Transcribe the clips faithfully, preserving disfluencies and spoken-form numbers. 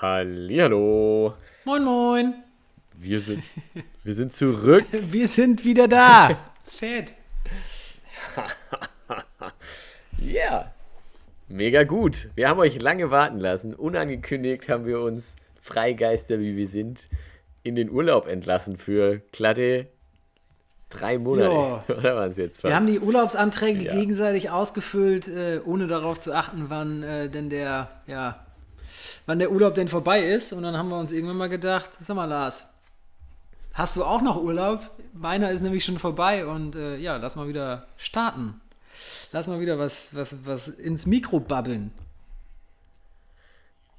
Hallihallo. Moin, moin. Wir sind, wir sind zurück. Wir sind wieder da. Fett. Ja. Yeah. Mega gut. Wir haben euch lange warten lassen. Unangekündigt haben wir uns, Freigeister wie wir sind, in den Urlaub entlassen für glatte drei Monate. Jo. Oder waren es jetzt fast? Wir haben die Urlaubsanträge ja. gegenseitig ausgefüllt, äh, ohne darauf zu achten, wann äh, denn der, ja... wann der Urlaub denn vorbei ist. Und dann haben wir uns irgendwann mal gedacht, sag mal Lars, hast du auch noch Urlaub? Meiner ist nämlich schon vorbei und äh, ja, lass mal wieder starten. Lass mal wieder was, was, was ins Mikro babbeln.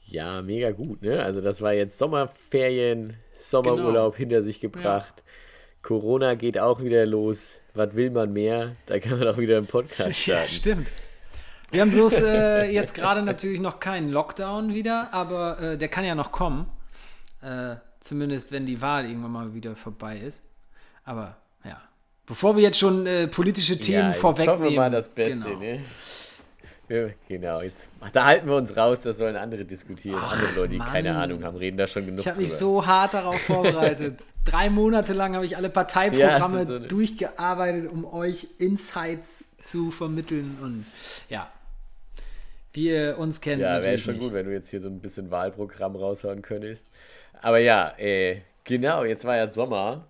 Ja, mega gut, ne? Also das war jetzt Sommerferien, Sommerurlaub genau. hinter sich gebracht. Ja. Corona geht auch wieder los. Was will man mehr? Da kann man auch wieder einen Podcast starten. Ja, stimmt. Wir haben bloß äh, jetzt gerade natürlich noch keinen Lockdown wieder, aber äh, der kann ja noch kommen. Äh, zumindest, wenn die Wahl irgendwann mal wieder vorbei ist. Aber ja, bevor wir jetzt schon äh, politische Themen ja, vorwegnehmen. Hoffen wir mal das Beste, genau. ne? Ja, genau, jetzt, da halten wir uns raus, das sollen andere diskutieren. Ach, andere Leute, die Mann. keine Ahnung haben, reden da schon genug drüber. Ich habe mich so hart darauf vorbereitet. Drei Monate lang habe ich alle Parteiprogramme ja, so eine... durchgearbeitet, um euch Insights zu vermitteln. Und ja. Wie ihr uns kennt. Ja, wäre schon nicht. gut, wenn du jetzt hier so ein bisschen Wahlprogramm raushauen könntest. Aber ja, äh, genau, jetzt war ja Sommer.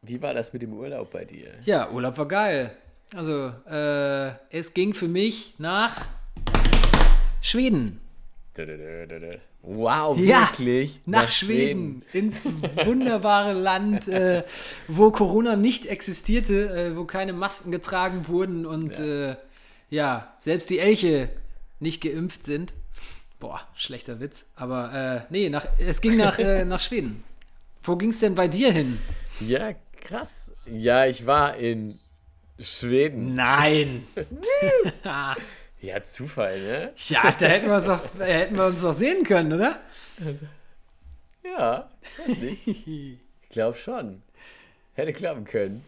Wie war das mit dem Urlaub bei dir? Ja, Urlaub war geil. Also, äh, es ging für mich nach Schweden. Wow, wirklich? Ja, nach, nach Schweden. Schweden. Ins wunderbare Land, äh, wo Corona nicht existierte, äh, wo keine Masken getragen wurden und ja, äh, ja selbst die Elche nicht geimpft sind. Boah, schlechter Witz. Aber äh, nee, nach, es ging nach, äh, nach Schweden. Wo ging es denn bei dir hin? Ja, krass. Ja, ich war in Schweden. Nein! Ja, Zufall, ne? Ja, da hätten, auch, da hätten wir uns doch sehen können, oder? Ja, weiß nicht. Ich glaube schon. Hätte klappen können.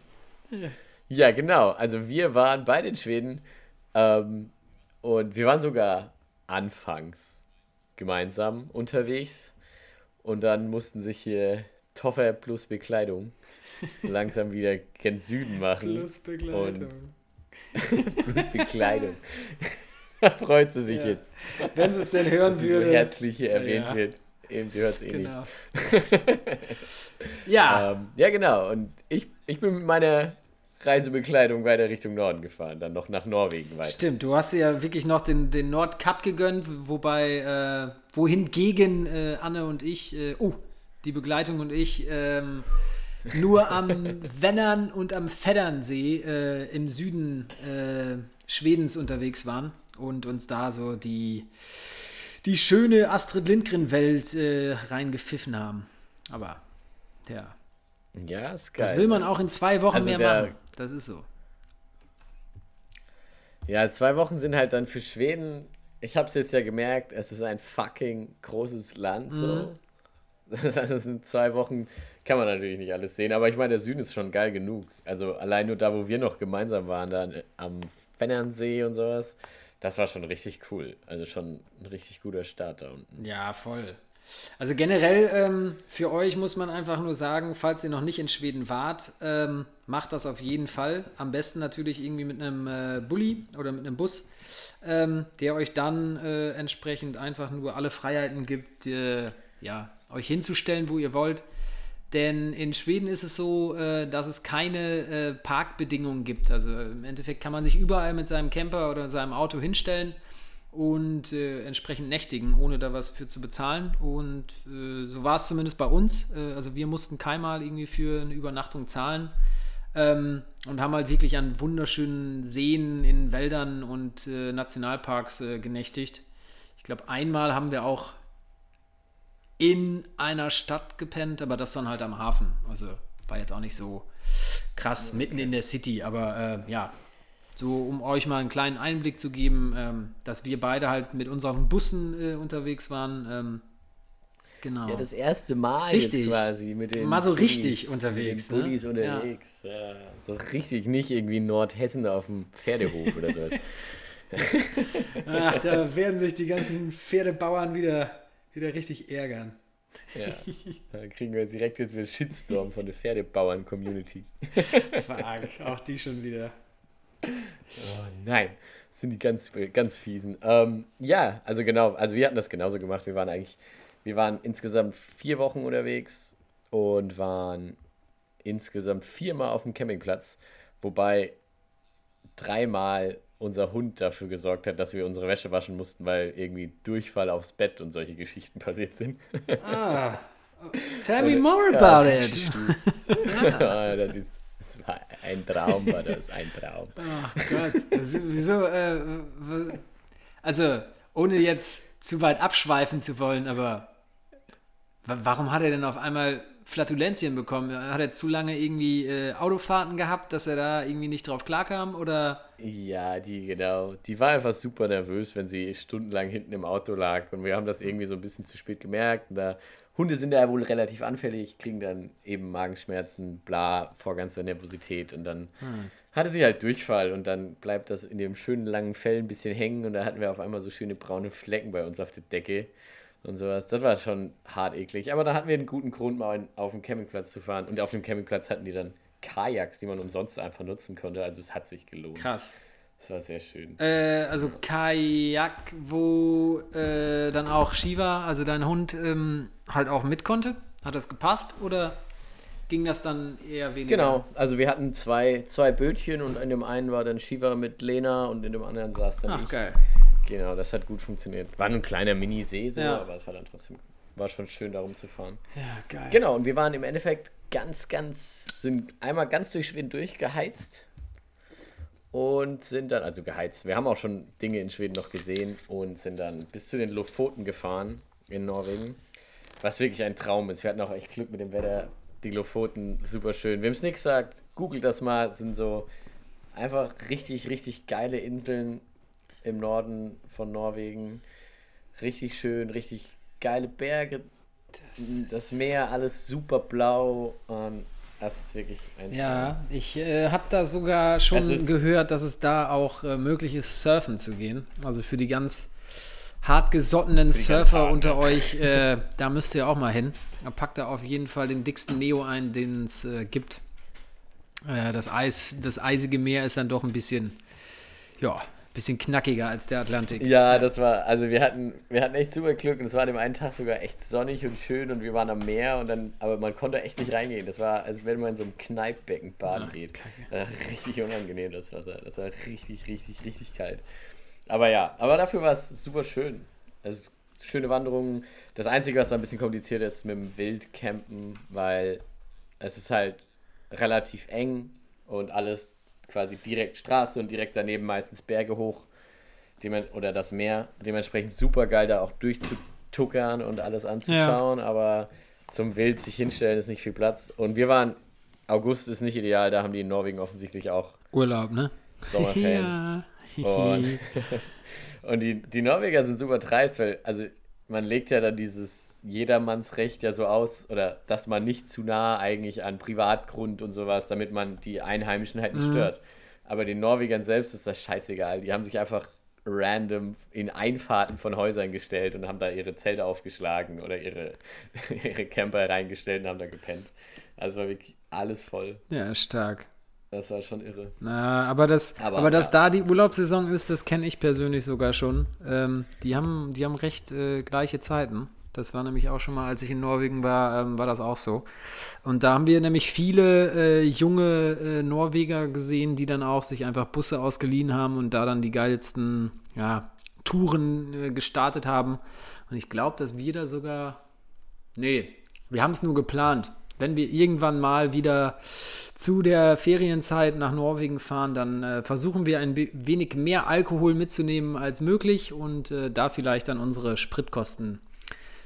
Ja, genau. Also wir waren beide in Schweden. Ähm, Und wir waren sogar anfangs gemeinsam unterwegs und dann mussten sich hier Toffer plus Bekleidung langsam wieder gen Süden machen. Plus Bekleidung. plus Bekleidung. Da freut sie sich ja. jetzt. Wenn sie es denn hören würde. So herzlich hier erwähnt ja. wird. Eben, sie hört es eh genau. nicht. ja. Ähm, ja, genau. Und ich, ich bin mit meiner... Reisebekleidung weiter Richtung Norden gefahren, dann noch nach Norwegen weiter. Stimmt, du hast ja wirklich noch den, den Nordkap gegönnt, wobei, äh, wohingegen äh, Anne und ich, äh, oh, die Begleitung und ich, ähm, nur am Vättern und am Vätternsee äh, im Süden äh, Schwedens unterwegs waren und uns da so die, die schöne Astrid Lindgren-Welt äh, reingepfiffen haben. Aber, ja. Ja, ist geil. Das will man auch in zwei Wochen also mehr der, machen. Das ist so. Ja, zwei Wochen sind halt dann für Schweden, ich hab's jetzt ja gemerkt, es ist ein fucking großes Land, mhm. so. Das sind zwei Wochen, kann man natürlich nicht alles sehen, aber ich meine, der Süden ist schon geil genug. Also allein nur da, wo wir noch gemeinsam waren, da am Vännernsee und sowas, das war schon richtig cool. Also schon ein richtig guter Start da unten. Ja, voll. Also generell ähm, für euch muss man einfach nur sagen, falls ihr noch nicht in Schweden wart, ähm, macht das auf jeden Fall. Am besten natürlich irgendwie mit einem äh, Bulli oder mit einem Bus, ähm, der euch dann äh, entsprechend einfach nur alle Freiheiten gibt, äh, ja, euch hinzustellen, wo ihr wollt. Denn in Schweden ist es so, äh, dass es keine äh, Parkbedingungen gibt. Also im Endeffekt kann man sich überall mit seinem Camper oder seinem Auto hinstellen und äh, entsprechend nächtigen, ohne da was für zu bezahlen. Und äh, so war es zumindest bei uns. Äh, also wir mussten keinmal irgendwie für eine Übernachtung zahlen ähm, und haben halt wirklich an wunderschönen Seen in Wäldern und äh, Nationalparks äh, genächtigt. Ich glaube, einmal haben wir auch in einer Stadt gepennt, aber das dann halt am Hafen. Also war jetzt auch nicht so krass mitten in der City, aber äh, ja... So, um euch mal einen kleinen Einblick zu geben, ähm, dass wir beide halt mit unseren Bussen äh, unterwegs waren. Ähm, genau. Ja, das erste Mal richtig. Jetzt quasi mit den mal so Bullis, richtig unterwegs. Mit den Bullis, ne? unterwegs. Ja. Ja. So richtig, nicht irgendwie in Nordhessen auf dem Pferdehof oder so. Ach, da werden sich die ganzen Pferdebauern wieder Wieder richtig ärgern. Ja, da kriegen wir direkt jetzt wieder Shitstorm von der Pferdebauern-Community. Fuck, auch die schon wieder. Oh nein, das sind die ganz, ganz fiesen. Ähm, ja, also genau, also wir hatten das genauso gemacht. Wir waren eigentlich, wir waren insgesamt vier Wochen unterwegs und waren insgesamt viermal auf dem Campingplatz, wobei dreimal unser Hund dafür gesorgt hat, dass wir unsere Wäsche waschen mussten, weil irgendwie Durchfall aufs Bett und solche Geschichten passiert sind. Ah, tell me more ja, about it. Ja, das ist, das war ein Traum, war das, ein Traum. Ach Gott, wieso, äh, also ohne jetzt zu weit abschweifen zu wollen, aber warum hat er denn auf einmal Flatulenzien bekommen? Hat er zu lange irgendwie äh, Autofahrten gehabt, dass er da irgendwie nicht drauf klarkam, oder? Ja, die, genau. Die war einfach super nervös, wenn sie stundenlang hinten im Auto lag, und wir haben das irgendwie so ein bisschen zu spät gemerkt. Und da, Hunde sind da wohl relativ anfällig, kriegen dann eben Magenschmerzen, bla, vor ganzer Nervosität, und dann hm. hatte sie halt Durchfall, und dann bleibt das in dem schönen langen Fell ein bisschen hängen, und da hatten wir auf einmal so schöne braune Flecken bei uns auf der Decke. Und sowas, das war schon hart eklig. Aber da hatten wir einen guten Grund, mal auf dem Campingplatz zu fahren. Und auf dem Campingplatz hatten die dann Kajaks, die man umsonst einfach nutzen konnte. Also es hat sich gelohnt. Krass. Das war sehr schön. Äh, also Kajak, wo äh, dann auch Shiva, also dein Hund, ähm, halt auch mit konnte? Hat das gepasst oder ging das dann eher weniger? Genau, also wir hatten zwei, zwei Bötchen, und in dem einen war dann Shiva mit Lena und in dem anderen saß dann Ach, ich. Geil. Genau, das hat gut funktioniert. War nur ein kleiner Mini-See, so, ja. aber es war dann trotzdem, war schon schön, da rumzufahren. Ja, geil. Genau, und wir waren im Endeffekt ganz, ganz, sind einmal ganz durch Schweden durchgeheizt und sind dann, also geheizt, wir haben auch schon Dinge in Schweden noch gesehen und sind dann bis zu den Lofoten gefahren in Norwegen, was wirklich ein Traum ist. Wir hatten auch echt Glück mit dem Wetter, die Lofoten, super schön. Wem es nichts sagt, googelt das mal, sind so einfach richtig, richtig geile Inseln im Norden von Norwegen. Richtig schön, richtig geile Berge. Das, das Meer, alles super blau. Und das ist wirklich ein Ja, Traum. Ich äh, habe da sogar schon ist, gehört, dass es da auch äh, möglich ist, surfen zu gehen. Also für die ganz hartgesottenen Surfer hart, unter ja. euch, äh, da müsst ihr auch mal hin. Packt da auf jeden Fall den dicksten Neo ein, den es äh, gibt. Äh, das Eis, das eisige Meer ist dann doch ein bisschen, ja, bisschen knackiger als der Atlantik. Ja, das war, also wir hatten, wir hatten echt super Glück, und es war an dem einen Tag sogar echt sonnig und schön, und wir waren am Meer, und dann, aber man konnte echt nicht reingehen. Das war, als wenn man in so einem Kneippbecken baden geht. War richtig unangenehm, das Wasser. Das war richtig, richtig, richtig kalt. Aber ja, aber dafür war es super schön. Also schöne Wanderungen. Das Einzige, was da ein bisschen kompliziert ist, mit dem Wildcampen, weil es ist halt relativ eng und alles quasi direkt Straße und direkt daneben meistens Berge hoch oder das Meer. Dementsprechend super geil, da auch durchzutuckern und alles anzuschauen, ja. aber zum Wild sich hinstellen ist nicht viel Platz. Und wir waren, August ist nicht ideal, da haben die in Norwegen offensichtlich auch Urlaub, ne? Sommerferien. Ja. Und, und die, die Norweger sind super dreist, weil also man legt ja dann dieses Jedermannsrecht ja so aus, oder dass man nicht zu nah eigentlich an Privatgrund und sowas, damit man die Einheimischen halt nicht mhm. stört. Aber den Norwegern selbst ist das scheißegal. Die haben sich einfach random in Einfahrten von Häusern gestellt und haben da ihre Zelte aufgeschlagen oder ihre, ihre Camper reingestellt und haben da gepennt. Also war wirklich alles voll. Ja, stark. Das war schon irre. Na, aber das, aber, aber dass ja. da die Urlaubssaison ist, das kenne ich persönlich sogar schon. Ähm, die haben, die haben recht äh, gleiche Zeiten. Das war nämlich auch schon mal, als ich in Norwegen war, ähm, war das auch so. Und da haben wir nämlich viele äh, junge äh, Norweger gesehen, die dann auch sich einfach Busse ausgeliehen haben und da dann die geilsten ja, Touren äh, gestartet haben. Und ich glaube, dass wir da sogar... Nee, wir haben es nur geplant. Wenn wir irgendwann mal wieder zu der Ferienzeit nach Norwegen fahren, dann äh, versuchen wir ein wenig mehr Alkohol mitzunehmen als möglich und äh, da vielleicht dann unsere Spritkosten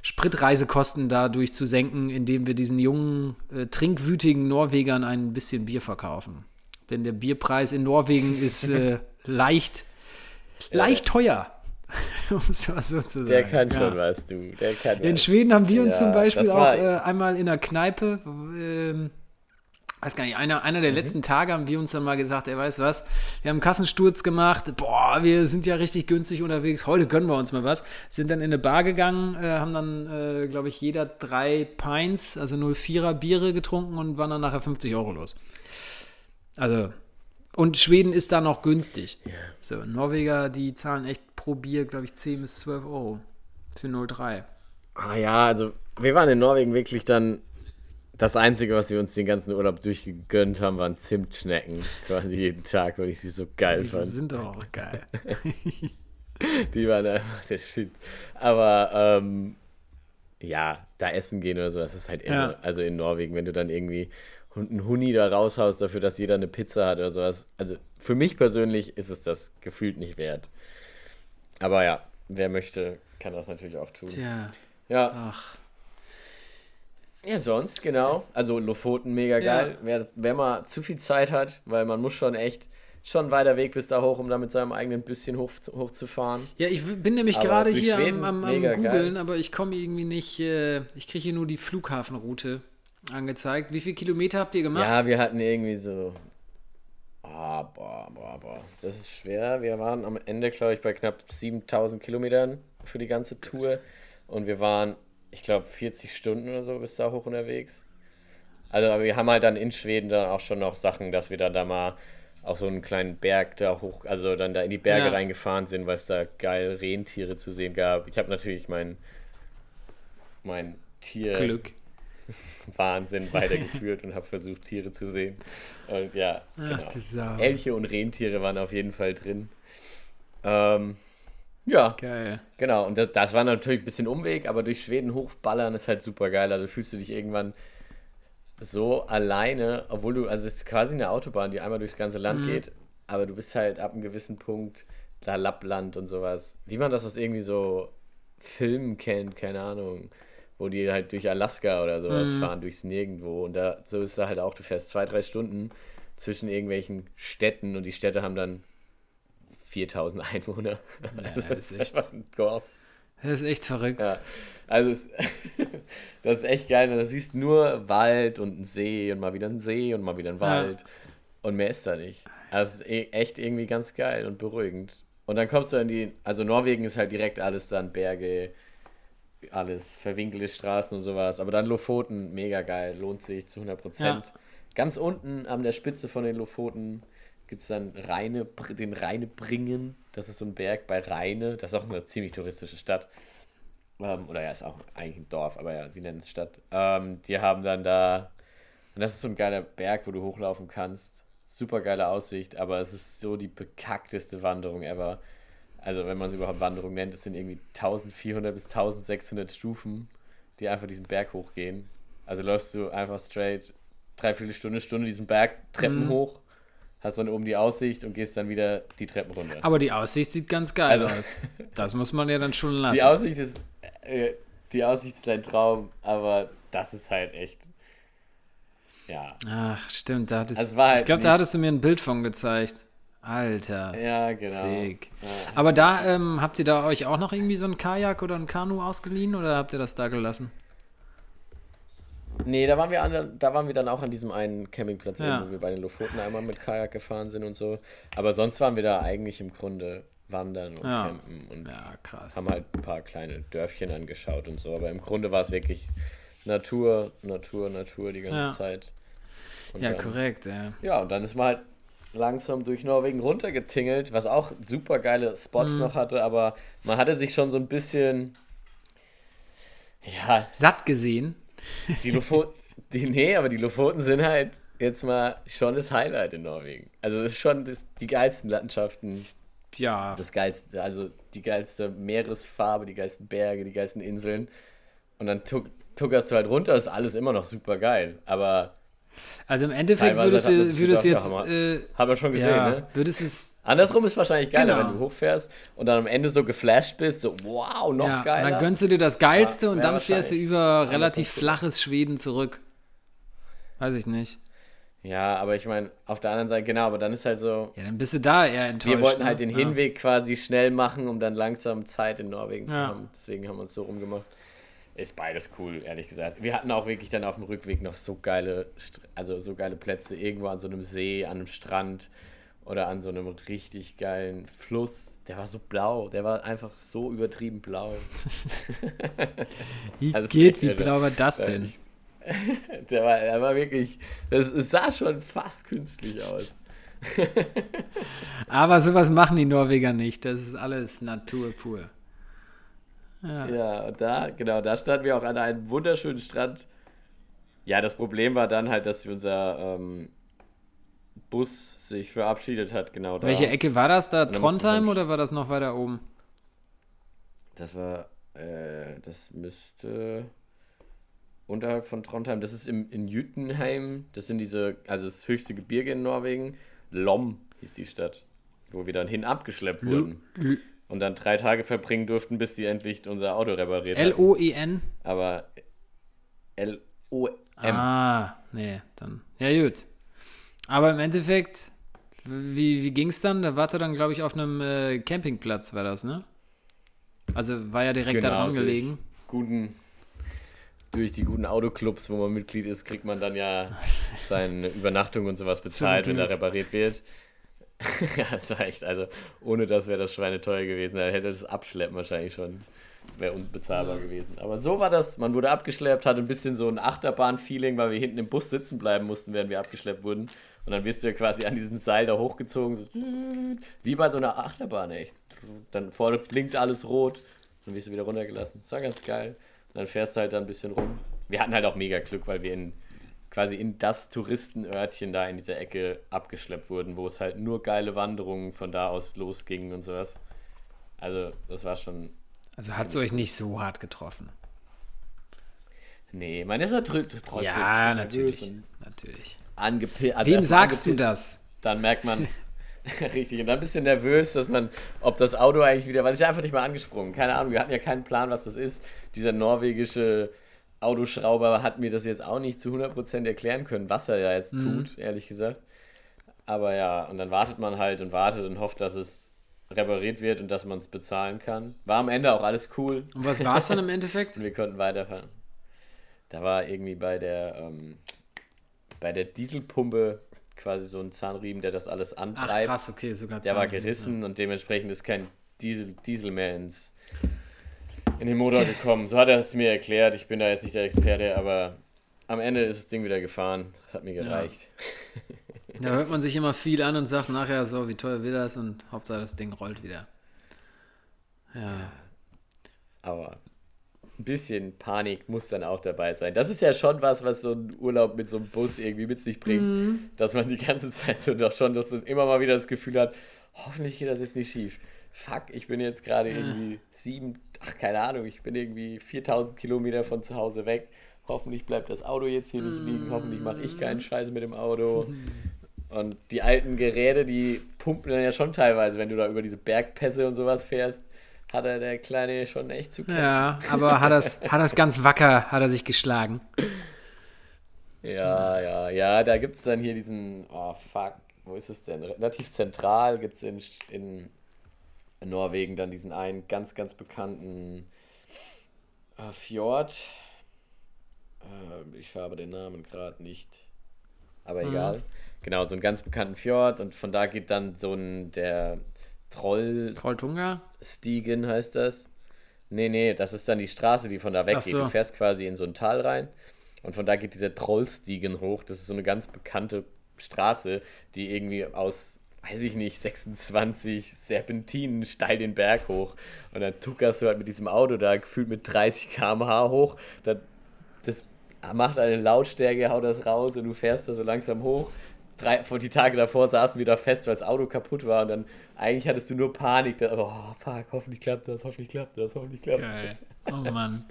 Spritreisekosten dadurch zu senken, indem wir diesen jungen, äh, trinkwütigen Norwegern ein bisschen Bier verkaufen. Denn der Bierpreis in Norwegen ist äh, leicht, leicht ja. teuer. Um es mal so zu sagen. Der kann schon ja. was, du. Der kann in was. Schweden haben wir uns ja, zum Beispiel auch äh, einmal in einer Kneipe, äh, weiß gar nicht, einer, einer der mhm. letzten Tage haben wir uns dann mal gesagt, ey, weißt du was, wir haben einen Kassensturz gemacht, boah, wir sind ja richtig günstig unterwegs, heute gönnen wir uns mal was. Sind dann in eine Bar gegangen, äh, haben dann, äh, glaube ich, jeder drei Pints, also null vierer Biere getrunken und waren dann nachher fünfzig Euro los. Also, und Schweden ist da noch günstig. Yeah. So, Norweger, die zahlen echt pro Bier, glaube ich, zehn bis zwölf Euro für null drei. Ah ja, also wir waren in Norwegen wirklich dann. Das Einzige, was wir uns den ganzen Urlaub durchgegönnt haben, waren Zimtschnecken quasi jeden Tag, weil ich sie so geil die fand. Die sind doch auch geil. Die waren einfach der Shit. Aber ähm, ja, da essen gehen oder so, das ist halt immer, ja. Also in Norwegen, wenn du dann irgendwie einen Huni da raushaust dafür, dass jeder eine Pizza hat oder sowas. Also für mich persönlich ist es das gefühlt nicht wert. Aber ja, wer möchte, kann das natürlich auch tun. Tja. Ja. Ach. Ja, sonst, genau. Also Lofoten, mega geil. Ja. Wer, wer mal zu viel Zeit hat, weil man muss schon echt, schon weiter Weg bis da hoch, um da mit seinem eigenen Büsschen hoch, hochzufahren. Ja, ich bin nämlich gerade hier Schweden, am, am, am Googeln, geil. Aber ich komme irgendwie nicht, äh, ich kriege hier nur die Flughafenroute angezeigt. Wie viele Kilometer habt ihr gemacht? Ja, wir hatten irgendwie so, ah, boah, boah, boah. Das ist schwer. Wir waren am Ende, glaube ich, bei knapp siebentausend Kilometern für die ganze Tour. Und wir waren, ich glaube, vierzig Stunden oder so bis da hoch unterwegs. Also, aber wir haben halt dann in Schweden dann auch schon noch Sachen, dass wir dann da mal auf so einen kleinen Berg da hoch, also dann da in die Berge ja. reingefahren sind, weil es da geil Rentiere zu sehen gab. Ich habe natürlich mein, mein Tier-Wahnsinn weitergeführt und habe versucht, Tiere zu sehen. Und ja, ach, genau. Elche und Rentiere waren auf jeden Fall drin. Ähm, Ja, geil. Genau. Und das, das war natürlich ein bisschen Umweg, aber durch Schweden hochballern ist halt super geil. Also fühlst du dich irgendwann so alleine, obwohl du, also es ist quasi eine Autobahn, die einmal durchs ganze Land mhm. geht, aber du bist halt ab einem gewissen Punkt da Lappland und sowas. Wie man das aus irgendwie so Filmen kennt, keine Ahnung, wo die halt durch Alaska oder sowas mhm. fahren, durchs Nirgendwo. Und da so ist da halt auch, du fährst zwei, drei Stunden zwischen irgendwelchen Städten und die Städte haben dann viertausend Einwohner. Ja, also das ist echt ein Dorf. Das ist echt verrückt. Ja, also es, das ist echt geil. Da siehst du nur Wald und einen See und mal wieder einen See und mal wieder einen Wald. Ja. Und mehr ist da nicht. Also es ist echt irgendwie ganz geil und beruhigend. Und dann kommst du in die, also Norwegen ist halt direkt alles dann Berge, alles verwinkelte Straßen und sowas. Aber dann Lofoten, mega geil, lohnt sich zu hundert Prozent. Ja. Ganz unten an der Spitze von den Lofoten gibt es dann Reine, den Reinebringen, das ist so ein Berg bei Reine, das ist auch eine ziemlich touristische Stadt, ähm, oder ja, ist auch eigentlich ein Dorf, aber ja, sie nennen es Stadt, ähm, die haben dann da, und das ist so ein geiler Berg, wo du hochlaufen kannst, super geile Aussicht, aber es ist so die bekackteste Wanderung ever, also wenn man es überhaupt Wanderung nennt, es sind irgendwie eintausendvierhundert bis eintausendsechshundert Stufen, die einfach diesen Berg hochgehen, also läufst du einfach straight, dreiviertel Stunde, Stunde diesen Berg, Treppen mhm. hoch, hast dann oben die Aussicht und gehst dann wieder die Treppen runter. Aber die Aussicht sieht ganz geil also, aus. Das muss man ja dann schon lassen. Die Aussicht ist, äh, die Aussicht ist ein Traum, aber das ist halt echt, ja. Ach, stimmt. Da hattest, also war halt ich glaube, da hattest du mir ein Bild von gezeigt. Alter. Ja, genau. Sick. Ja. Aber da, ähm, habt ihr da euch auch noch irgendwie so ein Kajak oder ein Kanu ausgeliehen oder habt ihr das da gelassen? Nee, da waren wir an, da waren wir dann auch an diesem einen Campingplatz, ja. wo wir bei den Lofoten einmal mit Kajak gefahren sind und so. Aber sonst waren wir da eigentlich im Grunde wandern und ja. campen und ja, krass. Haben halt ein paar kleine Dörfchen angeschaut und so. Aber im Grunde war es wirklich Natur, Natur, Natur die ganze ja. Zeit. Und ja, dann, korrekt, ja. Ja, und dann ist man halt langsam durch Norwegen runtergetingelt, was auch super geile Spots mhm. noch hatte, aber man hatte sich schon so ein bisschen ja, satt gesehen. Die Lofoten, die, nee, aber die Lofoten sind halt jetzt mal schon das Highlight in Norwegen. Also das ist schon das, die geilsten Landschaften, ja. das geilste, also die geilste Meeresfarbe, die geilsten Berge, die geilsten Inseln. Und dann tuck, tuckerst du halt runter, ist alles immer noch super geil. Aber also im Endeffekt würdest du würdest jetzt, äh, haben wir schon gesehen, ja, ne? Würdest es andersrum ist wahrscheinlich geiler, genau. wenn du hochfährst und dann am Ende so geflasht bist, so wow, noch ja, geiler. Dann gönnst du dir das Geilste ja, und dann fährst du über relativ flaches Schweden zurück. Weiß ich nicht. Ja, aber ich meine, auf der anderen Seite, genau, aber dann ist halt so. Ja, dann bist du da eher enttäuscht. Wir wollten halt den ja. Hinweg quasi schnell machen, um dann langsam Zeit in Norwegen ja. zu haben. Deswegen haben wir uns so rumgemacht. ist beides cool, ehrlich gesagt. Wir hatten auch wirklich dann auf dem Rückweg noch so geile, also so geile Plätze irgendwo an so einem See, an einem Strand oder an so einem richtig geilen Fluss. Der war so blau, der war einfach so übertrieben blau. Wie also geht, wie blau war das denn? Der war, der war wirklich, das, das sah schon fast künstlich aus. Aber sowas machen die Norweger nicht, das ist alles Natur pur. Ja, ja, und da, genau, da standen wir auch an einem wunderschönen Strand. Ja, das Problem war dann halt, dass unser ähm, Bus sich verabschiedet hat, genau da. Welche Ecke war das da? Trondheim oder war das noch weiter oben? Das war, äh, das müsste unterhalb von Trondheim, das ist im, in Jotunheim, das sind diese, also das höchste Gebirge in Norwegen, Lom hieß die Stadt, wo wir dann hin abgeschleppt wurden. L- L- Und dann drei Tage verbringen durften, bis die endlich unser Auto repariert haben. L O E N? Aber L O M. Ah, nee, dann. Ja, gut. Aber im Endeffekt, wie, wie ging es dann? Da warte dann, glaube ich, auf einem äh, Campingplatz, war das, ne? Also war ja direkt genau, da dran gelegen. Guten, durch die guten Autoclubs, wo man Mitglied ist, kriegt man dann ja seine Übernachtung und sowas bezahlt, wenn da repariert wird. Ja, das war echt, also ohne das wäre das schweineteuer gewesen, da hätte das Abschleppen wahrscheinlich schon, wäre unbezahlbar gewesen. Aber so war das, man wurde abgeschleppt, hatte ein bisschen so ein Achterbahn-Feeling, weil wir hinten im Bus sitzen bleiben mussten, während wir abgeschleppt wurden. Und dann wirst du ja quasi an diesem Seil da hochgezogen, so wie bei so einer Achterbahn, echt. Dann vorne blinkt alles rot, dann wirst du wieder runtergelassen. Das war ganz geil. Und dann fährst du halt da ein bisschen rum. Wir hatten halt auch mega Glück, weil wir in quasi in das Touristenörtchen da in dieser Ecke abgeschleppt wurden, wo es halt nur geile Wanderungen von da aus losgingen und sowas. Also das war schon... Also hat es euch nicht so hart getroffen? Nee, man ist natürlich trotzdem... Ja, natürlich, natürlich. Angepi- also wem sagst du das? Dann merkt man... Richtig, und dann ein bisschen nervös, dass man, ob das Auto eigentlich wieder... Weil es ist ja einfach nicht mal angesprungen, keine Ahnung, wir hatten ja keinen Plan, was das ist. Dieser norwegische... Autoschrauber hat mir das jetzt auch nicht zu hundert Prozent erklären können, was er ja jetzt mhm. tut, ehrlich gesagt. Aber ja, und dann wartet man halt und wartet und hofft, dass es repariert wird und dass man es bezahlen kann. War am Ende auch alles cool. Und was war es dann im Endeffekt? Und wir konnten weiterfahren. Da war irgendwie bei der ähm, bei der Dieselpumpe quasi so ein Zahnriemen, der das alles antreibt. Ach krass, okay, sogar Zahnriemen. Der war gerissen, ja. Und dementsprechend ist kein Diesel, Diesel mehr ins... in den Motor gekommen. So hat er es mir erklärt. Ich bin da jetzt nicht der Experte, aber am Ende ist das Ding wieder gefahren. Das hat mir gereicht. Ja. Da hört man sich immer viel an und sagt nachher so, wie toll wird das, und Hauptsache das Ding rollt wieder. Ja. Aber ein bisschen Panik muss dann auch dabei sein. Das ist ja schon was, was so ein Urlaub mit so einem Bus irgendwie mit sich bringt, mhm. dass man die ganze Zeit so doch schon dass immer mal wieder das Gefühl hat, hoffentlich geht das jetzt nicht schief. Fuck, ich bin jetzt gerade irgendwie sieben, ach, keine Ahnung, ich bin irgendwie viertausend Kilometer von zu Hause weg. Hoffentlich bleibt das Auto jetzt hier nicht liegen, hoffentlich mache ich keinen Scheiß mit dem Auto. Und die alten Geräte, die pumpen dann ja schon teilweise, wenn du da über diese Bergpässe und sowas fährst, hat er der Kleine schon echt zu kämpfen. Ja, aber hat das, hat das ganz wacker, hat er sich geschlagen. Ja, ja, ja, da gibt es dann hier diesen, oh fuck, wo ist es denn? Relativ zentral gibt es in... in In Norwegen dann diesen einen ganz, ganz bekannten äh, Fjord. Äh, ich habe den Namen gerade nicht, aber mhm. egal. Genau, so einen ganz bekannten Fjord, und von da geht dann so ein, der Troll... Trolltunga? Stigen heißt das. Nee, nee, das ist dann die Straße, die von da weggeht. So. Du fährst quasi in so ein Tal rein und von da geht dieser Trollstigen hoch. Das ist so eine ganz bekannte Straße, die irgendwie aus... weiß ich nicht, sechsundzwanzig Serpentinen steil den Berg hoch, und dann tuckerst du halt mit diesem Auto da gefühlt mit dreißig Kilometer pro Stunde hoch, dann, das macht eine Lautstärke, haut das raus und du fährst da so langsam hoch. Drei, die Tage davor saßen wir da fest, weil das Auto kaputt war, und dann eigentlich hattest du nur Panik, da, oh fuck, hoffentlich klappt das, hoffentlich klappt das, hoffentlich klappt Geil. das. Oh Mann.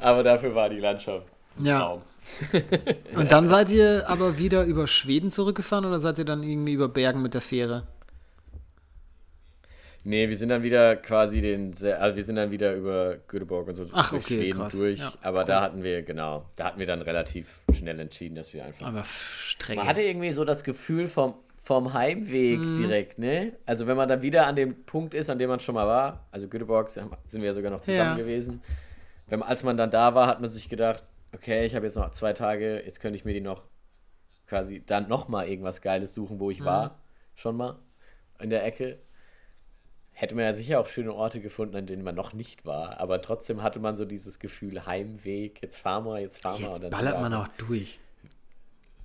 Aber dafür war die Landschaft ja. Traum. Und dann seid ihr aber wieder über Schweden zurückgefahren, oder seid ihr dann irgendwie über Bergen mit der Fähre? Nee, wir sind dann wieder quasi den, also wir sind dann wieder über Göteborg und so Ach, durch okay, Schweden krass. durch, ja, aber cool. da hatten wir, genau, da hatten wir dann relativ schnell entschieden, dass wir einfach... Aber Strecke. Man hatte irgendwie so das Gefühl vom, vom Heimweg hm. direkt, ne? Also wenn man dann wieder an dem Punkt ist, an dem man schon mal war, also Göteborg sind wir ja sogar noch zusammen ja. gewesen, wenn man, als man dann da war, hat man sich gedacht, okay, ich habe jetzt noch zwei Tage, jetzt könnte ich mir die noch quasi dann nochmal irgendwas Geiles suchen, wo ich mhm. war, schon mal in der Ecke. Hätte man ja sicher auch schöne Orte gefunden, an denen man noch nicht war, aber trotzdem hatte man so dieses Gefühl, Heimweg, jetzt fahren wir, jetzt fahren wir. Jetzt und ballert man auch durch.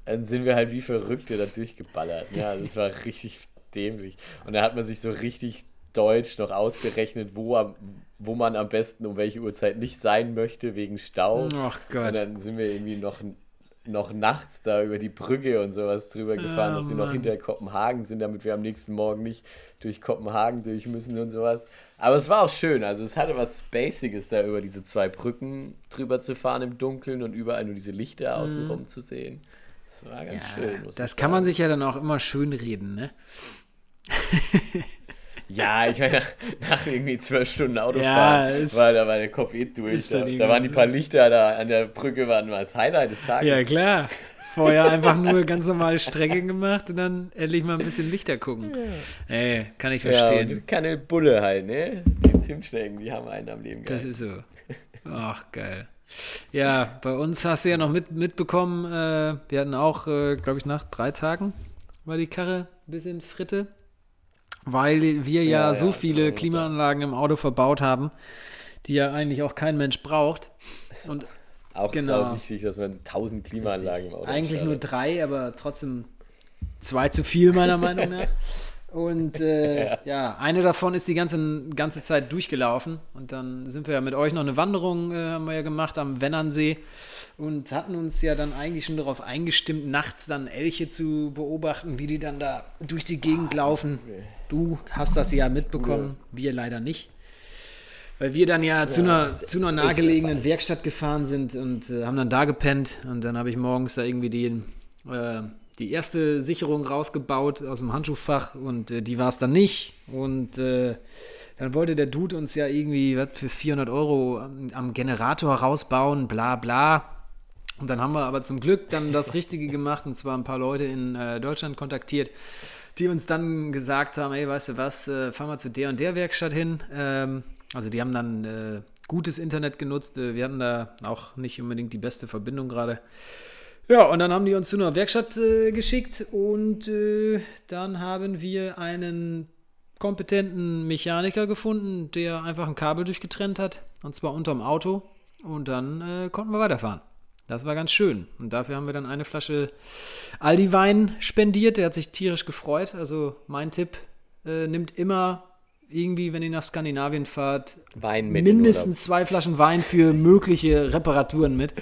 Dann sind wir halt wie Verrückte da durchgeballert. Ja, das war richtig dämlich. Und dann hat man sich so richtig deutsch noch ausgerechnet, wo, am, wo man am besten um welche Uhrzeit nicht sein möchte, wegen Stau. Ach Gott. Und dann sind wir irgendwie noch, noch nachts da über die Brücke und sowas drüber gefahren, oh, dass wir Mann. noch hinter Kopenhagen sind, damit wir am nächsten Morgen nicht durch Kopenhagen durch müssen und sowas. Aber es war auch schön. Also es hatte was Spaciges, da über diese zwei Brücken drüber zu fahren im Dunkeln und überall nur diese Lichter außenrum mhm. zu sehen. Das war ganz ja, schön. Das kann man sich ja dann auch immer schön reden, ne? Ja, ich meine, nach, nach irgendwie zwölf Stunden Autofahren ja, war da mein Kopf eh durch. Da, da waren die paar Lichter da an der Brücke, waren mal das Highlight des Tages. Ja, klar. Vorher einfach nur ganz normale Strecke gemacht und dann endlich mal ein bisschen Lichter gucken. Ja. Ey, kann ich verstehen. Ja, keine Bulle halt, ne? Die Zimtschnecken, die haben einen am Leben gehabt. Das ist so. Ach, geil. Ja, bei uns hast du ja noch mit, mitbekommen, äh, wir hatten auch, äh, glaube ich, nach drei Tagen war die Karre ein bisschen fritte, weil wir ja, ja so ja, viele klar, Klimaanlagen im Auto verbaut haben, die ja eigentlich auch kein Mensch braucht. Und auch genau, sau wichtig, dass man tausend Klimaanlagen richtig, im Auto hat. Eigentlich nur drei, aber trotzdem zwei zu viel, meiner Meinung nach. Und äh, ja. ja, eine davon ist die ganze, ganze Zeit durchgelaufen. Und dann sind wir ja mit euch noch eine Wanderung äh, haben wir ja gemacht am Vännernsee und hatten uns ja dann eigentlich schon darauf eingestimmt, nachts dann Elche zu beobachten, wie die dann da durch die Gegend laufen. Du hast das ja mitbekommen, wir leider nicht. Weil wir dann ja, ja zu einer, zu einer nahegelegenen Werkstatt gefahren sind und äh, haben dann da gepennt. Und dann habe ich morgens da irgendwie den... Äh, die erste Sicherung rausgebaut aus dem Handschuhfach und äh, die war es dann nicht. Und äh, dann wollte der Dude uns ja irgendwie was für vierhundert Euro am, am Generator rausbauen, bla bla. Und dann haben wir aber zum Glück dann das Richtige gemacht und zwar ein paar Leute in äh, Deutschland kontaktiert, die uns dann gesagt haben, ey, weißt du was, äh, fahren wir zu der und der Werkstatt hin. Ähm, also die haben dann äh, gutes Internet genutzt. Äh, wir hatten da auch nicht unbedingt die beste Verbindung gerade. Ja, und dann haben die uns zu einer Werkstatt äh, geschickt und äh, dann haben wir einen kompetenten Mechaniker gefunden, der einfach ein Kabel durchgetrennt hat, und zwar unterm Auto, und dann äh, konnten wir weiterfahren. Das war ganz schön und dafür haben wir dann eine Flasche Aldi-Wein spendiert, der hat sich tierisch gefreut, also mein Tipp, äh, nimmt immer irgendwie, wenn ihr nach Skandinavien fahrt, Wein mit mindestens zwei Flaschen Wein für mögliche Reparaturen mit.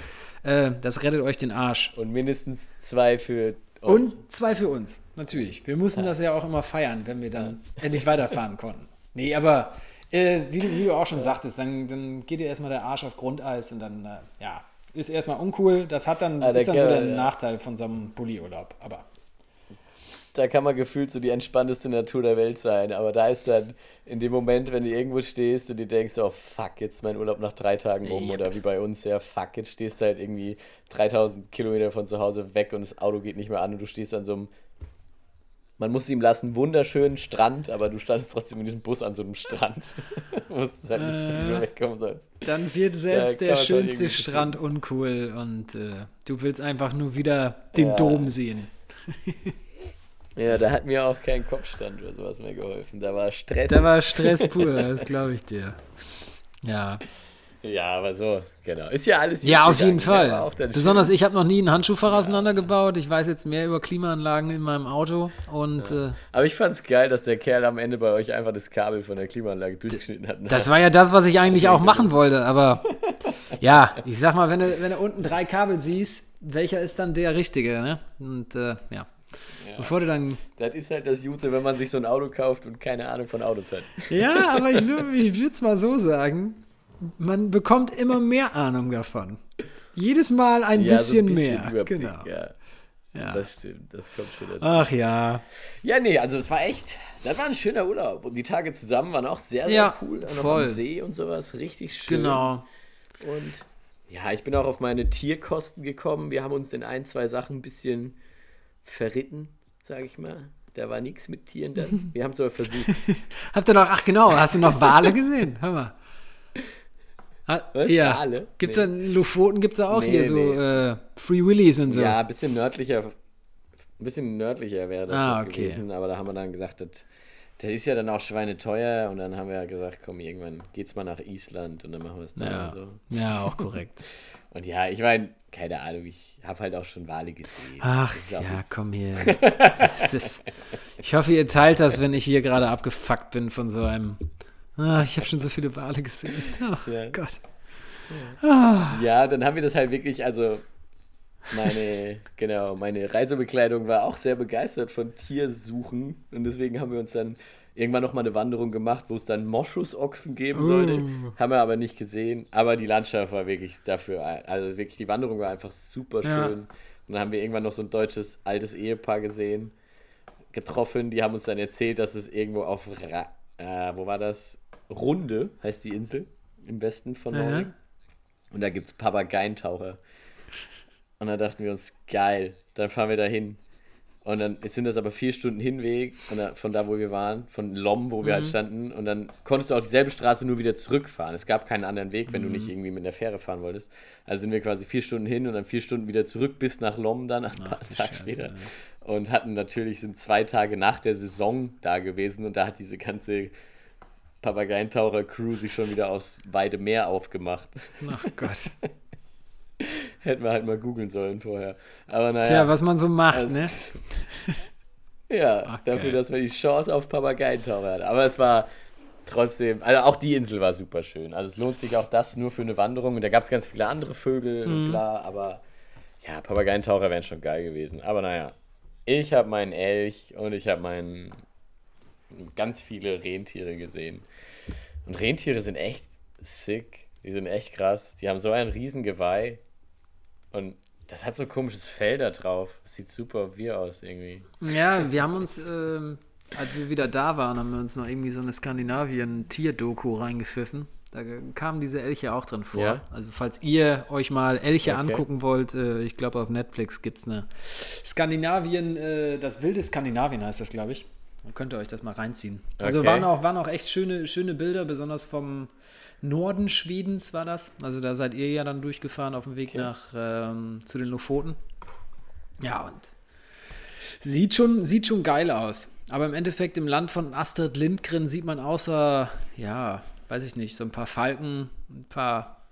Das rettet euch den Arsch. Und mindestens zwei für euch. Und zwei für uns, natürlich. Wir mussten ja. das ja auch immer feiern, wenn wir dann ja. endlich weiterfahren konnten. Nee, aber äh, wie, du, wie du auch schon ja. sagtest, dann, dann geht dir erstmal der Arsch auf Grundeis und dann, äh, ja, ist erstmal uncool. Das hat dann, ah, ist dann so der ja. Nachteil von so einem Bulli-Urlaub. Aber da kann man gefühlt so die entspannteste Natur der Welt sein. Aber da ist dann in dem Moment, wenn du irgendwo stehst und dir denkst, oh fuck, jetzt ist mein Urlaub nach drei Tagen um. Yep. Oder wie bei uns, ja fuck, jetzt stehst du halt irgendwie dreitausend Kilometer von zu Hause weg und das Auto geht nicht mehr an und du stehst an so einem, man muss es ihm lassen, wunderschönen Strand, aber du standest trotzdem in diesem Bus an so einem Strand. Du musstest halt nicht, wie du wegkommen sollst. Dann wird selbst ja, der schönste Strand uncool und äh, du willst einfach nur wieder den ja. Dom sehen. Ja, da hat mir auch kein Kopfstand oder sowas mehr geholfen. Da war Stress. Da war Stress pur, das glaube ich dir. Ja. Ja, aber so, genau. Ist ja alles... Ja, auf jeden Fall. Besonders, ich habe noch nie einen Handschuhfach ja. auseinandergebaut. Ich weiß jetzt mehr über Klimaanlagen in meinem Auto. Und, ja. äh, aber ich fand's geil, dass der Kerl am Ende bei euch einfach das Kabel von der Klimaanlage durchgeschnitten hat. Das war ja das, was ich eigentlich auch machen wollte. Aber ja, ich sag mal, wenn du, wenn du unten drei Kabel siehst, welcher ist dann der richtige? Ne? Und äh, ja. Ja. Bevor du dann... Das ist halt das Gute, wenn man sich so ein Auto kauft und keine Ahnung von Autos hat. Ja, aber ich würde es mal so sagen, man bekommt immer mehr Ahnung davon. Jedes Mal ein ja, bisschen, so ein bisschen mehr. Überblick, genau. Ja. Ja. Das stimmt, das kommt schon dazu. Ach ja. Ja, nee, also es war echt, das war ein schöner Urlaub. Und die Tage zusammen waren auch sehr, sehr ja, cool. Auch voll. Noch am See und sowas, richtig schön. Genau. Und ja, ich bin auch auf meine Tierkosten gekommen. Wir haben uns in ein, zwei Sachen ein bisschen... verritten, sage ich mal. Da war nichts mit Tieren dann. Wir haben es aber versucht. Habt ihr noch, ach genau, hast du noch Wale gesehen? Hör mal. Ah, ja, alle? Gibt's nee. da in Lofoten gibt's da auch nee, hier so nee. äh, Free Willies und so? Ja, ein bisschen nördlicher, ein bisschen nördlicher wäre das ah, okay. gewesen, aber da haben wir dann gesagt, das, das ist ja dann auch schweineteuer und dann haben wir ja gesagt, komm, irgendwann geht's mal nach Island und dann machen wir es da. Ja, so. Ja, auch korrekt. Und ja, ich meine, keine Ahnung, ich habe halt auch schon Wale gesehen. Ach ja, jetzt. Komm hier. Das ist, ich hoffe, ihr teilt das, wenn ich hier gerade abgefuckt bin von so einem. Ah, ich habe schon so viele Wale gesehen. Oh ja. Gott. Ah. Ja, dann haben wir das halt wirklich, also meine, genau, meine Reisebekleidung war auch sehr begeistert von Tiersuchen und deswegen haben wir uns dann irgendwann nochmal eine Wanderung gemacht, wo es dann Moschusochsen geben sollte. Uh. Haben wir aber nicht gesehen. Aber die Landschaft war wirklich dafür, also wirklich die Wanderung war einfach super schön. Ja. Und dann haben wir irgendwann noch so ein deutsches altes Ehepaar gesehen, getroffen. Die haben uns dann erzählt, dass es irgendwo auf, Ra- äh, wo war das? Runde heißt die Insel im Westen von Norwegen. Mhm. Und da gibt es Papageientaucher. Und da dachten wir uns, geil, dann fahren wir da hin. Und dann sind das aber vier Stunden Hinweg von da, wo wir waren, von Lom, wo wir mhm. halt standen. Und dann konntest du auch dieselbe Straße nur wieder zurückfahren. Es gab keinen anderen Weg, wenn mhm. du nicht irgendwie mit der Fähre fahren wolltest. Also sind wir quasi vier Stunden hin und dann vier Stunden wieder zurück bis nach Lom dann ein paar Tage später. Ja. Und hatten natürlich, sind zwei Tage nach der Saison da gewesen und da hat diese ganze Papageientaucher-Crew sich schon wieder aufs weite Meer aufgemacht. Ach Gott. Hätten wir halt mal googeln sollen vorher. Aber naja. Tja, was man so macht, ne? Ja, ach, dafür, geil. Dass man die Chance auf Papageientaucher hat. Aber es war trotzdem, also auch die Insel war super schön. Also es lohnt sich auch das nur für eine Wanderung. Und da gab es ganz viele andere Vögel mhm. und bla. Aber ja, Papageientaucher wären schon geil gewesen. Aber naja, ich habe meinen Elch und ich habe meinen ganz viele Rentiere gesehen. Und Rentiere sind echt sick. Die sind echt krass. Die haben so ein riesen Geweih. Und das hat so ein komisches Fell da drauf. Das sieht super wir aus irgendwie. Ja, wir haben uns, ähm, als wir wieder da waren, haben wir uns noch irgendwie so eine Skandinavien-Tier-Doku reingepfiffen. Da kamen diese Elche auch drin vor. Ja. Also falls ihr euch mal Elche okay. angucken wollt, äh, ich glaube auf Netflix gibt es eine Skandinavien, äh, das wilde Skandinavien heißt das, glaube ich. Dann könnt ihr euch das mal reinziehen. Okay. Also waren auch, waren auch echt schöne, schöne Bilder, besonders vom Norden Schwedens war das. Also da seid ihr ja dann durchgefahren auf dem Weg okay. nach ähm, zu den Lofoten. Ja, und sieht schon, sieht schon geil aus. Aber im Endeffekt im Land von Astrid Lindgren sieht man außer, ja, weiß ich nicht, so ein paar Falken, ein paar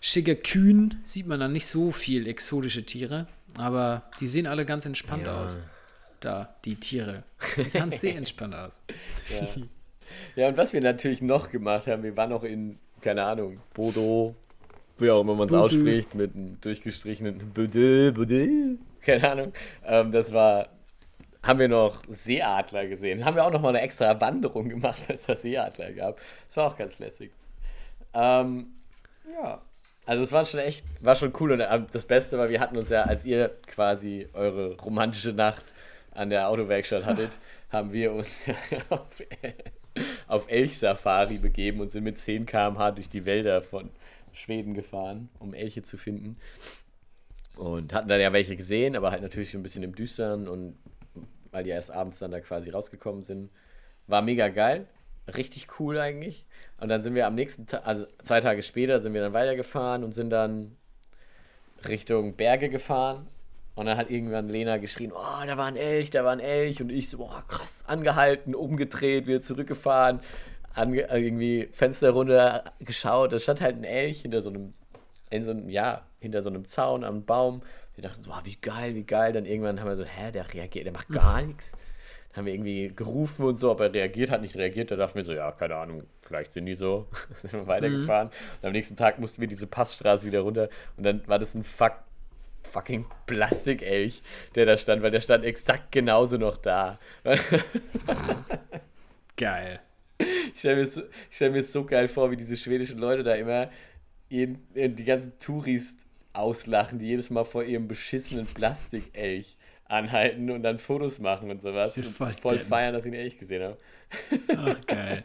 schicke Kühen, sieht man dann nicht so viel exotische Tiere. Aber die sehen alle ganz entspannt ja. aus. Da, die Tiere. Die sahen sehr entspannt aus. Ja. Ja, und was wir natürlich noch gemacht haben, wir waren auch in, keine Ahnung, Bodø, wie auch immer man es ausspricht, mit einem durchgestrichenen Bodø, Bodø, keine Ahnung. Ähm, das war, haben wir noch Seeadler gesehen. Haben wir auch noch mal eine extra Wanderung gemacht, weil es da Seeadler gab. Das war auch ganz lässig. Ähm, ja, also es war schon echt, war schon cool. Und das Beste war, wir hatten uns ja, als ihr quasi eure romantische Nacht an der Autowerkstatt hattet, haben wir uns ja auf... auf Elch-Safari begeben und sind mit zehn Kilometer pro Stunde durch die Wälder von Schweden gefahren, um Elche zu finden. Und hatten dann ja welche gesehen, aber halt natürlich schon ein bisschen im Düstern und weil die erst abends dann da quasi rausgekommen sind. War mega geil, richtig cool eigentlich. Und dann sind wir am nächsten Tag, also zwei Tage später, sind wir dann weitergefahren und sind dann Richtung Berge gefahren. Und dann hat irgendwann Lena geschrien, oh, da war ein Elch, da war ein Elch. Und ich so, oh, krass, angehalten, umgedreht, wieder zurückgefahren, ange- irgendwie Fenster runter geschaut. Da stand halt ein Elch hinter so einem, in so einem, ja, hinter so einem Zaun am Baum. Wir dachten so, oh, wie geil, wie geil. Dann irgendwann haben wir so, hä, der reagiert, der macht gar nichts. Dann haben wir irgendwie gerufen und so, aber er reagiert, hat nicht reagiert. Da dachten wir so, ja, keine Ahnung, vielleicht sind die so. Dann sind wir weitergefahren. Mhm. Und am nächsten Tag mussten wir diese Passstraße wieder runter. Und dann war das ein Fuck. fucking Plastikelch, der da stand, weil der stand exakt genauso noch da. Geil. Ich stelle mir, so, stell mir so geil vor, wie diese schwedischen Leute da immer jeden, die ganzen Touris auslachen, die jedes Mal vor ihrem beschissenen Plastikelch anhalten und dann Fotos machen und sowas. Und voll, voll feiern, dass ich ihn Elch gesehen habe. Ach, geil.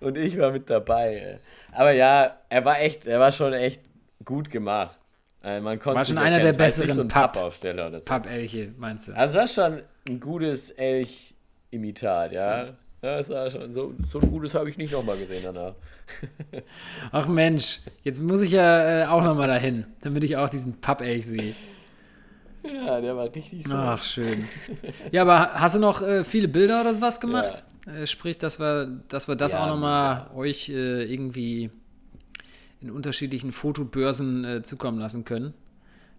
Und ich war mit dabei. Aber ja, er war echt, er war schon echt gut gemacht. Man war schon einer erkennen, der besseren so ein Pappaufsteller oder so. Pappelche, meinst du? Also das war schon ein gutes Elch-Imitat, ja. Das war schon so, so ein gutes habe ich nicht nochmal gesehen danach. Ach Mensch, jetzt muss ich ja äh, auch nochmal dahin, damit ich auch diesen Pappelch sehe. Ja, der war richtig schön. Ach, schön. Ja, aber hast du noch äh, viele Bilder oder was gemacht? Ja. Äh, sprich, dass wir, dass wir das ja, auch nochmal ja. euch äh, irgendwie in unterschiedlichen Fotobörsen äh, zukommen lassen können.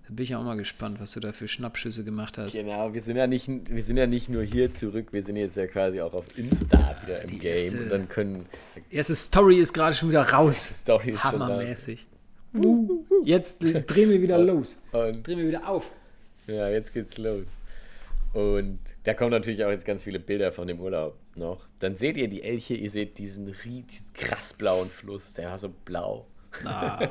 Da bin ich auch mal gespannt, was du da für Schnappschüsse gemacht hast. Genau, wir sind ja nicht, wir sind ja nicht nur hier zurück, wir sind jetzt ja quasi auch auf Insta wieder im Game. Erste, und dann können... Erste Story ist gerade schon wieder raus. Story ist hammermäßig. Schon raus. Uh, uh, uh. Jetzt drehen wir wieder los. Und drehen wir wieder auf. Ja, jetzt geht's los. Und da kommen natürlich auch jetzt ganz viele Bilder von dem Urlaub noch. Dann seht ihr die Elche, ihr seht diesen riesen, krass blauen Fluss, der war so blau. Ah.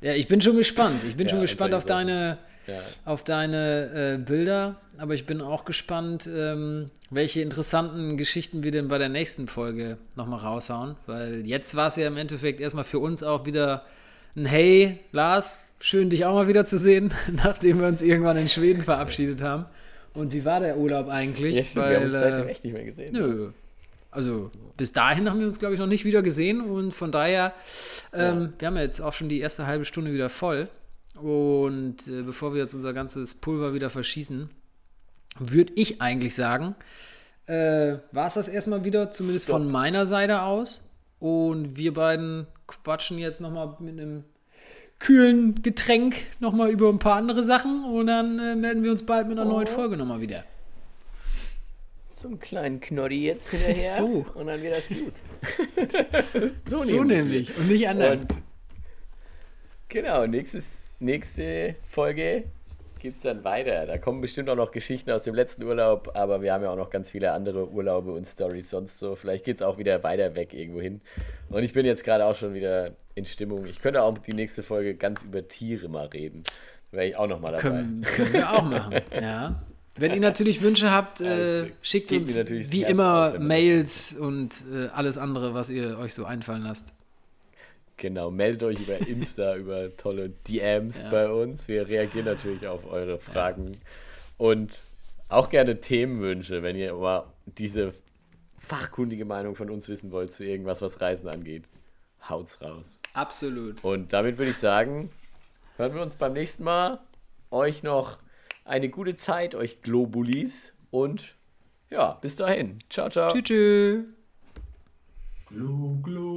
Ja, ich bin schon gespannt. Ich bin ja, schon gespannt auf deine, ja. auf deine äh, Bilder, aber ich bin auch gespannt, ähm, welche interessanten Geschichten wir denn bei der nächsten Folge nochmal raushauen, weil jetzt war es ja im Endeffekt erstmal für uns auch wieder ein Hey, Lars, schön dich auch mal wieder zu sehen, nachdem wir uns irgendwann in Schweden verabschiedet haben. Und wie war der Urlaub eigentlich? Ja, stimmt, weil, wir haben uns seitdem echt nicht mehr gesehen. Nö. Also bis dahin haben wir uns, glaube ich, noch nicht wieder gesehen und von daher, ähm, ja. wir haben ja jetzt auch schon die erste halbe Stunde wieder voll und äh, bevor wir jetzt unser ganzes Pulver wieder verschießen, würde ich eigentlich sagen, äh, war es das erstmal wieder, zumindest Stop. von meiner Seite aus, und wir beiden quatschen jetzt nochmal mit einem kühlen Getränk nochmal über ein paar andere Sachen und dann äh, melden wir uns bald mit einer oh. neuen Folge nochmal wieder. So einen kleinen Knoddi jetzt hinterher so. Und dann wird das gut. so so nämlich und nicht anders. Und genau, nächstes, nächste Folge geht's dann weiter. Da kommen bestimmt auch noch Geschichten aus dem letzten Urlaub, aber wir haben ja auch noch ganz viele andere Urlaube und Storys sonst so. Vielleicht geht's auch wieder weiter weg irgendwo hin. Und ich bin jetzt gerade auch schon wieder in Stimmung. Ich könnte auch die nächste Folge ganz über Tiere mal reden. Wäre ich auch nochmal dabei. Können, können wir auch machen, ja. Wenn ihr natürlich Wünsche habt, äh, schickt uns wie immer auf, Mails und äh, alles andere, was ihr euch so einfallen lasst. Genau, meldet euch über Insta, über tolle D Ms ja. bei uns. Wir reagieren natürlich auf eure Fragen ja. und auch gerne Themenwünsche, wenn ihr mal diese fachkundige Meinung von uns wissen wollt zu irgendwas, was Reisen angeht. Haut's raus. Absolut. Und damit würde ich sagen, hören wir uns beim nächsten Mal. Euch noch eine gute Zeit, euch Globulis. Und ja, bis dahin. Ciao, ciao. Tschüss. Glu, glu.